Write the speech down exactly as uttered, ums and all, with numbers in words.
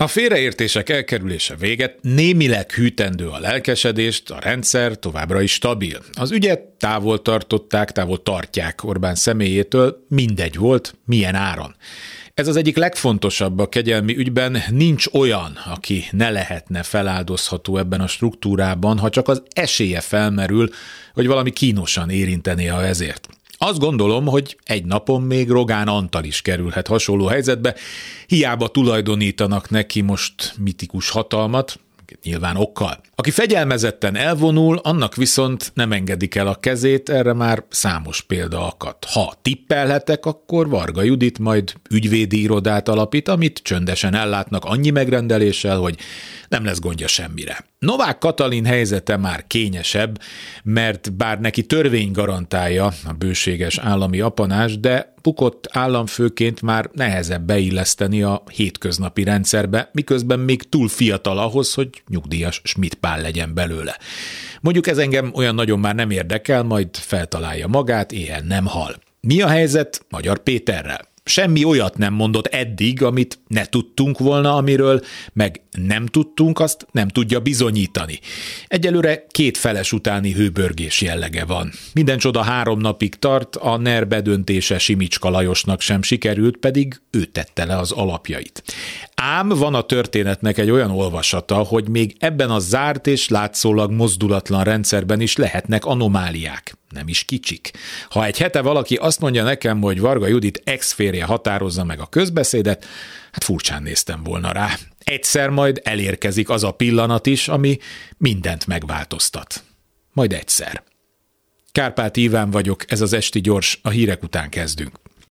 A félreértések elkerülése véget, némileg hűtendő a lelkesedést, a rendszer továbbra is stabil. Az ügyet távol tartották, távol tartják Orbán személyétől, mindegy volt, milyen áron. Ez az egyik legfontosabb a kegyelmi ügyben, nincs olyan, aki ne lehetne feláldozható ebben a struktúrában, ha csak az esélye felmerül, hogy valami kínosan érintené, ha ezért. Azt gondolom, hogy egy napon még Rogán Antal is kerülhet hasonló helyzetbe, hiába tulajdonítanak neki most mitikus hatalmat, nyilván okkal. Aki fegyelmezetten elvonul, annak viszont nem engedik el a kezét, erre már számos példa akadt. Ha tippelhetek, akkor Varga Judit majd ügyvédi irodát alapít, amit csöndesen ellátnak annyi megrendeléssel, hogy nem lesz gondja semmire. Novák Katalin helyzete már kényesebb, mert bár neki törvény garantálja a bőséges állami apanás, de bukott államfőként már nehezebb beilleszteni a hétköznapi rendszerbe, miközben még túl fiatal ahhoz, hogy nyugdíjas Schmitt Pál legyen belőle. Mondjuk ez engem olyan nagyon már nem érdekel, majd feltalálja magát, éhen nem hal. Mi a helyzet Magyar Péterrel? Semmi olyat nem mondott eddig, amit ne tudtunk volna, amiről meg nem tudtunk, azt nem tudja bizonyítani. Egyelőre két feles utáni hőbörgés jellege van. Minden csoda három napig tart, a NER bedöntése Simicska Lajosnak sem sikerült, pedig ő tette le az alapjait. Ám van a történetnek egy olyan olvasata, hogy még ebben a zárt és látszólag mozdulatlan rendszerben is lehetnek anomáliák. Nem is kicsik. Ha egy hete valaki azt mondja nekem, hogy Varga Judit ex-férje határozza meg a közbeszédet, hát furcsán néztem volna rá. Egyszer majd elérkezik az a pillanat is, ami mindent megváltoztat. Majd egyszer. Kárpáti Iván vagyok, ez az Esti Gyors, a hírek után kezdünk.